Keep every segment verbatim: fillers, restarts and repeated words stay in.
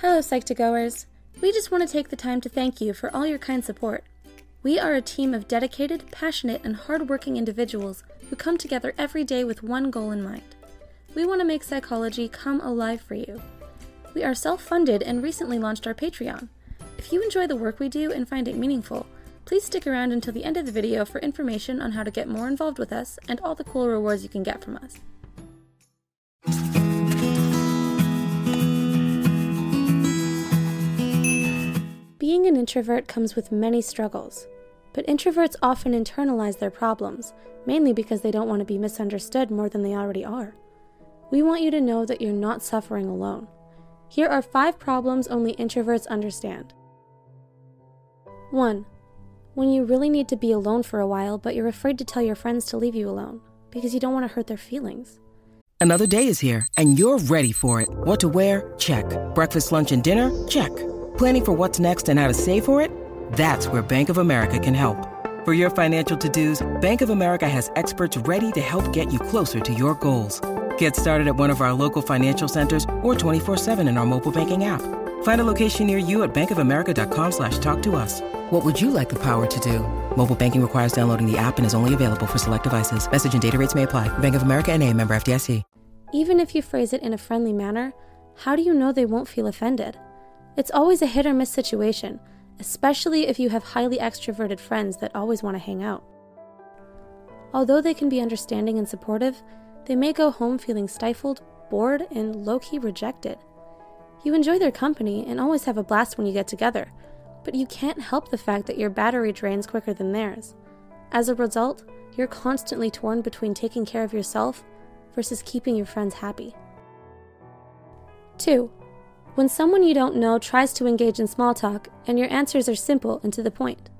Hello, Psych to Goers. We just want to take the time to thank you for all your kind support. We are a team of dedicated, passionate, and hardworking individuals who come together every day with one goal in mind. We want to make psychology come alive for you. We are self-funded and recently launched our Patreon. If you enjoy the work we do and find it meaningful, please stick around until the end of the video for information on how to get more involved with us and all the cool rewards you can get from us. Being an introvert comes with many struggles, but introverts often internalize their problems, mainly because they don't want to be misunderstood more than they already are. We want you to know that you're not suffering alone. Here are five problems only introverts understand. one. When you really need to be alone for a while, but you're afraid to tell your friends to leave you alone, because you don't want to hurt their feelings. Another day is here, and you're ready for it. What to wear? Check. Breakfast, lunch, and dinner? Check. Planning for what's next and how to save for it? That's where Bank of America can help. For your financial to-dos, Bank of America has experts ready to help get you closer to your goals. Get started at one of our local financial centers or twenty-four seven in our mobile banking app. Find a location near you at bankofamerica.com slash talk to us. What would you like the power to do? Mobile banking requires downloading the app and is only available for select devices. Message and data rates may apply. Bank of America N A, member F D I C. Even if you phrase it in a friendly manner, how do you know they won't feel offended? It's always a hit or miss situation, especially if you have highly extroverted friends that always want to hang out. Although they can be understanding and supportive, they may go home feeling stifled, bored, and low-key rejected. You enjoy their company and always have a blast when you get together, but you can't help the fact that your battery drains quicker than theirs. As a result, you're constantly torn between taking care of yourself versus keeping your friends happy. two. When someone you don't know tries to engage in small talk, and your answers are simple and to the point.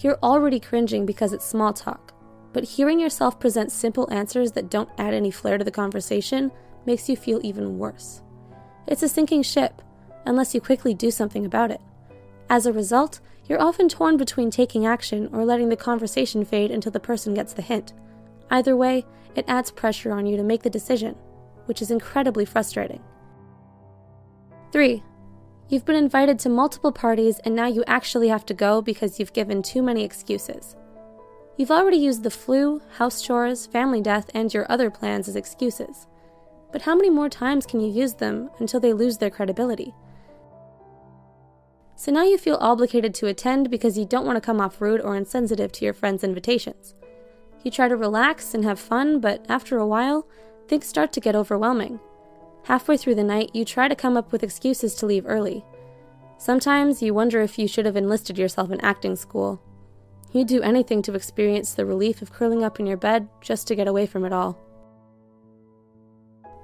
You're already cringing because it's small talk, but hearing yourself present simple answers that don't add any flair to the conversation makes you feel even worse. It's a sinking ship, unless you quickly do something about it. As a result, you're often torn between taking action or letting the conversation fade until the person gets the hint. Either way, it adds pressure on you to make the decision, which is incredibly frustrating. three. You've been invited to multiple parties and now you actually have to go because you've given too many excuses. You've already used the flu, house chores, family death, and your other plans as excuses. But how many more times can you use them until they lose their credibility? So now you feel obligated to attend because you don't want to come off rude or insensitive to your friends' invitations. You try to relax and have fun, but after a while, things start to get overwhelming. Halfway through the night, you try to come up with excuses to leave early. Sometimes you wonder if you should have enlisted yourself in acting school. You'd do anything to experience the relief of curling up in your bed just to get away from it all.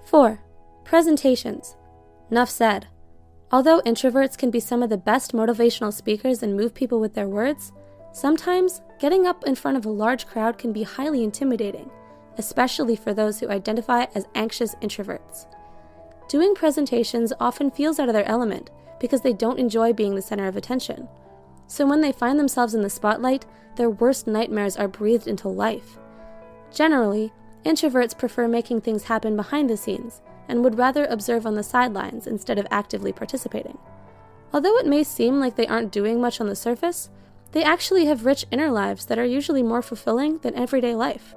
four. Presentations. Enough said. Although introverts can be some of the best motivational speakers and move people with their words, sometimes getting up in front of a large crowd can be highly intimidating, especially for those who identify as anxious introverts. Doing presentations often feels out of their element because they don't enjoy being the center of attention. So when they find themselves in the spotlight, their worst nightmares are breathed into life. Generally, introverts prefer making things happen behind the scenes and would rather observe on the sidelines instead of actively participating. Although it may seem like they aren't doing much on the surface, they actually have rich inner lives that are usually more fulfilling than everyday life.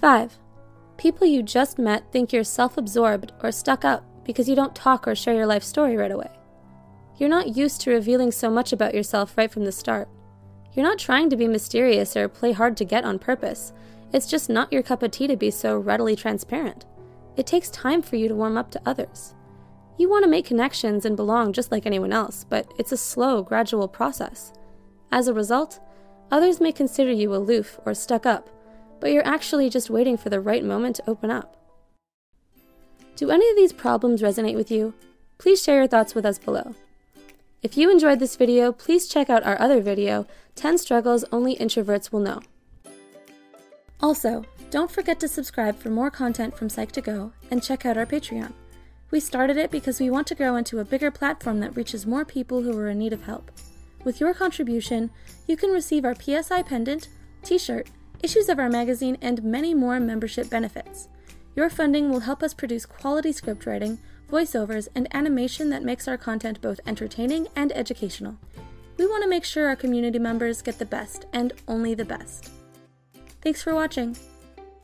five. People you just met think you're self-absorbed or stuck up because you don't talk or share your life story right away. You're not used to revealing so much about yourself right from the start. You're not trying to be mysterious or play hard to get on purpose. It's just not your cup of tea to be so readily transparent. It takes time for you to warm up to others. You want to make connections and belong just like anyone else, but it's a slow, gradual process. As a result, others may consider you aloof or stuck up, but you're actually just waiting for the right moment to open up. Do any of these problems resonate with you? Please share your thoughts with us below. If you enjoyed this video, please check out our other video, ten Struggles Only Introverts Will Know. Also, don't forget to subscribe for more content from Psych to Go and check out our Patreon. We started it because we want to grow into a bigger platform that reaches more people who are in need of help. With your contribution, you can receive our P S I pendant, t-shirt, issues of our magazine, and many more membership benefits. Your funding will help us produce quality script writing, voiceovers, and animation that makes our content both entertaining and educational. We want to make sure our community members get the best, and only the best. Thanks for watching.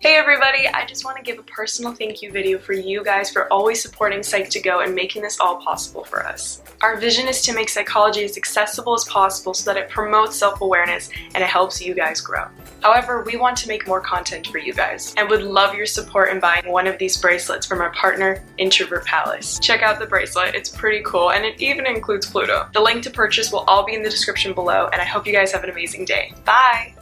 Hey everybody, I just want to give a personal thank you video for you guys for always supporting Psych to Go and making this all possible for us. Our vision is to make psychology as accessible as possible so that it promotes self-awareness and it helps you guys grow. However, we want to make more content for you guys and would love your support in buying one of these bracelets from our partner, Introvert Palace. Check out the bracelet, it's pretty cool, and it even includes Pluto. The link to purchase will all be in the description below, and I hope you guys have an amazing day. Bye!